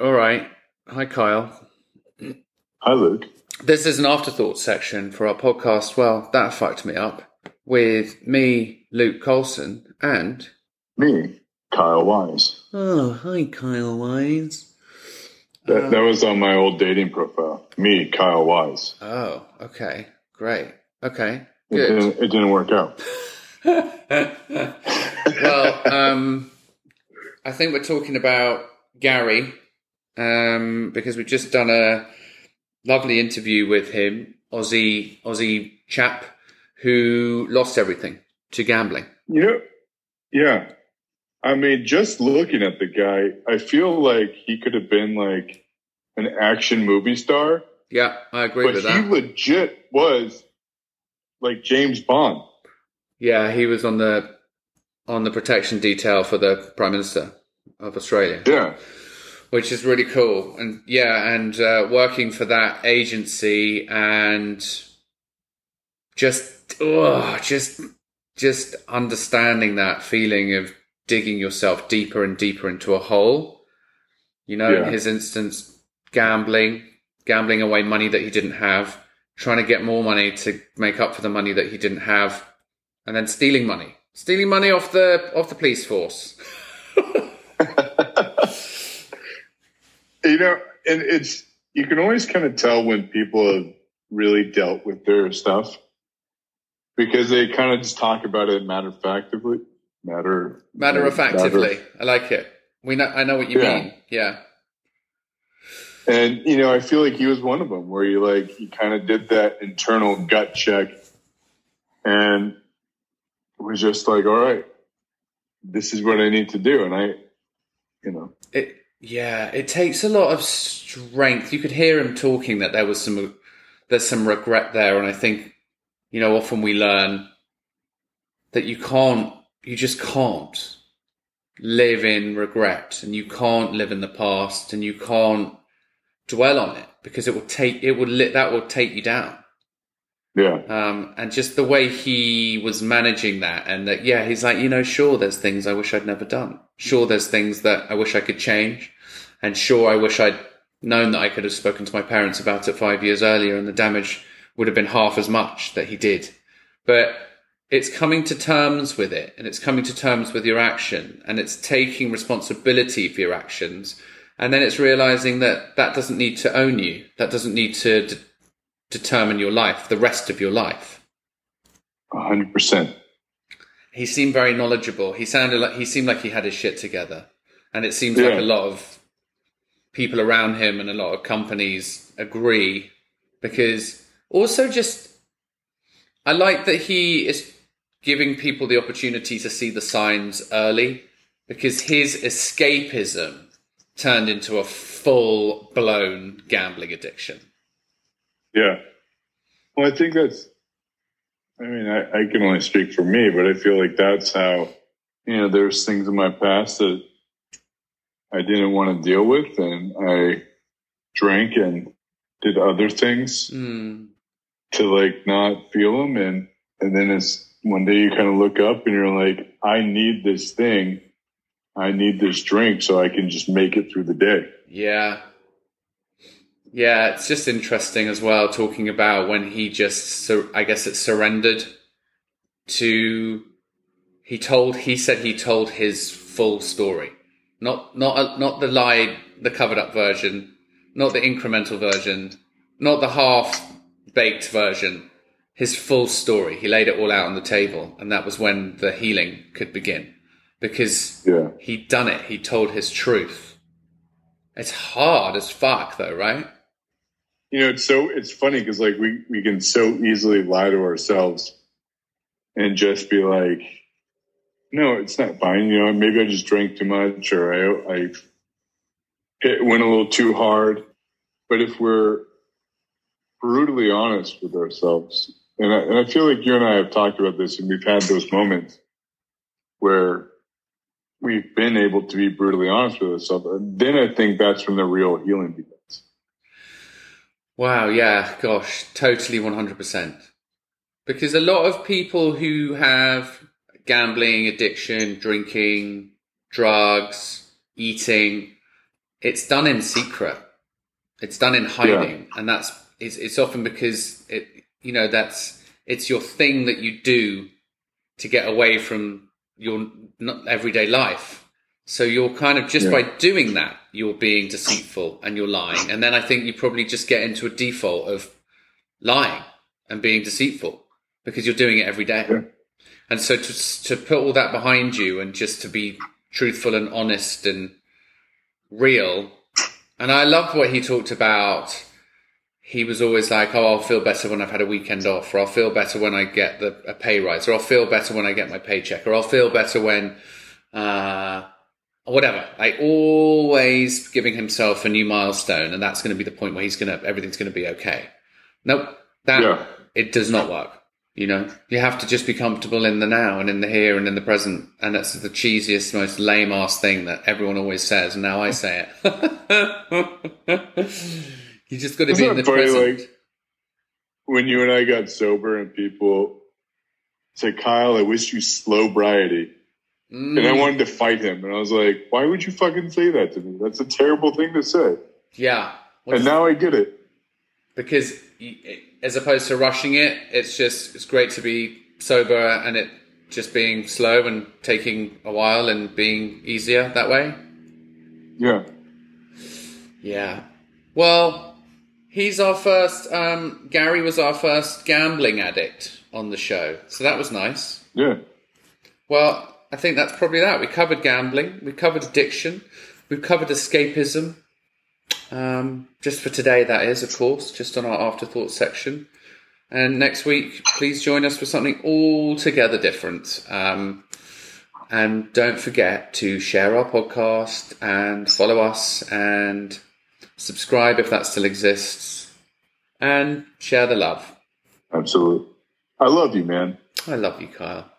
All right. Hi, Kyle. Hi, Luke. This is an afterthought section for our podcast. Well, that fucked me up. With me, Luke Colson, and... me, Kyle Wise. Oh, hi, Kyle Wise. That was on my old dating profile. Me, Kyle Wise. Oh, okay. Great. Okay, good. It didn't work out. Well, I think we're talking about Gary, because we've just done a lovely interview with him, Aussie chap who lost everything to gambling. Yep. Yeah. I mean, just looking at the guy, I feel like he could have been like an action movie star. Yeah, I agree with that. But he legit was like James Bond. Yeah, he was on the protection detail for the Prime Minister of Australia. Yeah. Which is really cool. And yeah, and working for that agency and just understanding that feeling of digging yourself deeper and deeper into a hole. You know, yeah. In his instance, gambling away money that he didn't have, trying to get more money to make up for the money that he didn't have, and then stealing money off the police force. You know, and it's, you can always kind of tell when people have really dealt with their stuff because they kind of just talk about it matter of factly. I like it. I know what you mean. Yeah. And, you know, I feel like he was one of them where you like, he kind of did that internal gut check and was just like, all right, this is what I need to do. And I, you know, it takes a lot of strength. You could hear him talking that there's some regret there. And I think, you know, often we learn that you just can't live in regret and you can't live in the past and you can't dwell on it because that will take you down. Yeah. And just the way he was managing that and that, yeah, he's like, you know, sure, there's things I wish I'd never done. Sure, there's things that I wish I could change. And sure, I wish I'd known that I could have spoken to my parents about it 5 years earlier and the damage would have been half as much that he did. But it's coming to terms with it and it's coming to terms with your action and it's taking responsibility for your actions. And then it's realizing that that doesn't need to own you. That doesn't need to determine your life, the rest of your life. 100%. He seemed very knowledgeable. He seemed like he had his shit together. And it seems like a lot of people around him and a lot of companies agree, because also just, I like that he is giving people the opportunity to see the signs early, because his escapism turned into a full-blown gambling addiction. Yeah. Well, I think that's, I mean, I can only speak for me, but I feel like that's how, you know, there's things in my past that I didn't want to deal with, and I drank and did other things to like not feel them. And then it's one day you kind of look up and you're like, I need this thing. I need this drink so I can just make it through the day. Yeah. Yeah, it's just interesting as well, talking about when he just, I guess it surrendered to, he said he told his full story. Not the lie, the covered up version, not the incremental version, not the half-baked version, his full story. He laid it all out on the table, and that was when the healing could begin, because he'd done it. He told his truth. It's hard as fuck though, right? You know, it's funny because like we can so easily lie to ourselves and just be like, no, it's not fine. You know, maybe I just drank too much or it went a little too hard. But if we're brutally honest with ourselves, and I feel like you and I have talked about this and we've had those moments where we've been able to be brutally honest with ourselves, then I think that's when the real healing begins. Wow, yeah, gosh, totally 100%. Because a lot of people who have gambling, addiction, drinking, drugs, eating, it's done in secret. It's done in hiding, and that's it's often because it's your thing that you do to get away from your everyday life. So you're kind of just by doing that, you're being deceitful and you're lying. And then I think you probably just get into a default of lying and being deceitful because you're doing it every day. Yeah. And so to put all that behind you and just to be truthful and honest and real. And I loved what he talked about. He was always like, oh, I'll feel better when I've had a weekend off, or I'll feel better when I get a pay rise, or I'll feel better when I get my paycheck, or I'll feel better when whatever. Like always giving himself a new milestone, and that's going to be the point where everything's going to be okay. Nope. It does not work. You have to just be comfortable in the now and in the here and in the present. And that's the cheesiest, most lame ass thing that everyone always says. And now I say it. You just got to be in the present. Like, when you and I got sober and people said, Kyle, I wish you sobriety. Mm. And I wanted to fight him. And I was like, why would you fucking say that to me? That's a terrible thing to say. Yeah. And now I get it. Because as opposed to rushing it, it's great to be sober and it just being slow and taking a while and being easier that way. Yeah. Yeah. Well, he's our first, Gary was our first gambling addict on the show. So that was nice. Yeah. Well, I think that's probably that. We covered gambling. We covered addiction. We covered escapism. Just for today, that is, of course, just on our afterthought section. And next week, please join us for something altogether different. And don't forget to share our podcast and follow us and subscribe if that still exists. And share the love. Absolutely. I love you, man. I love you, Kyle.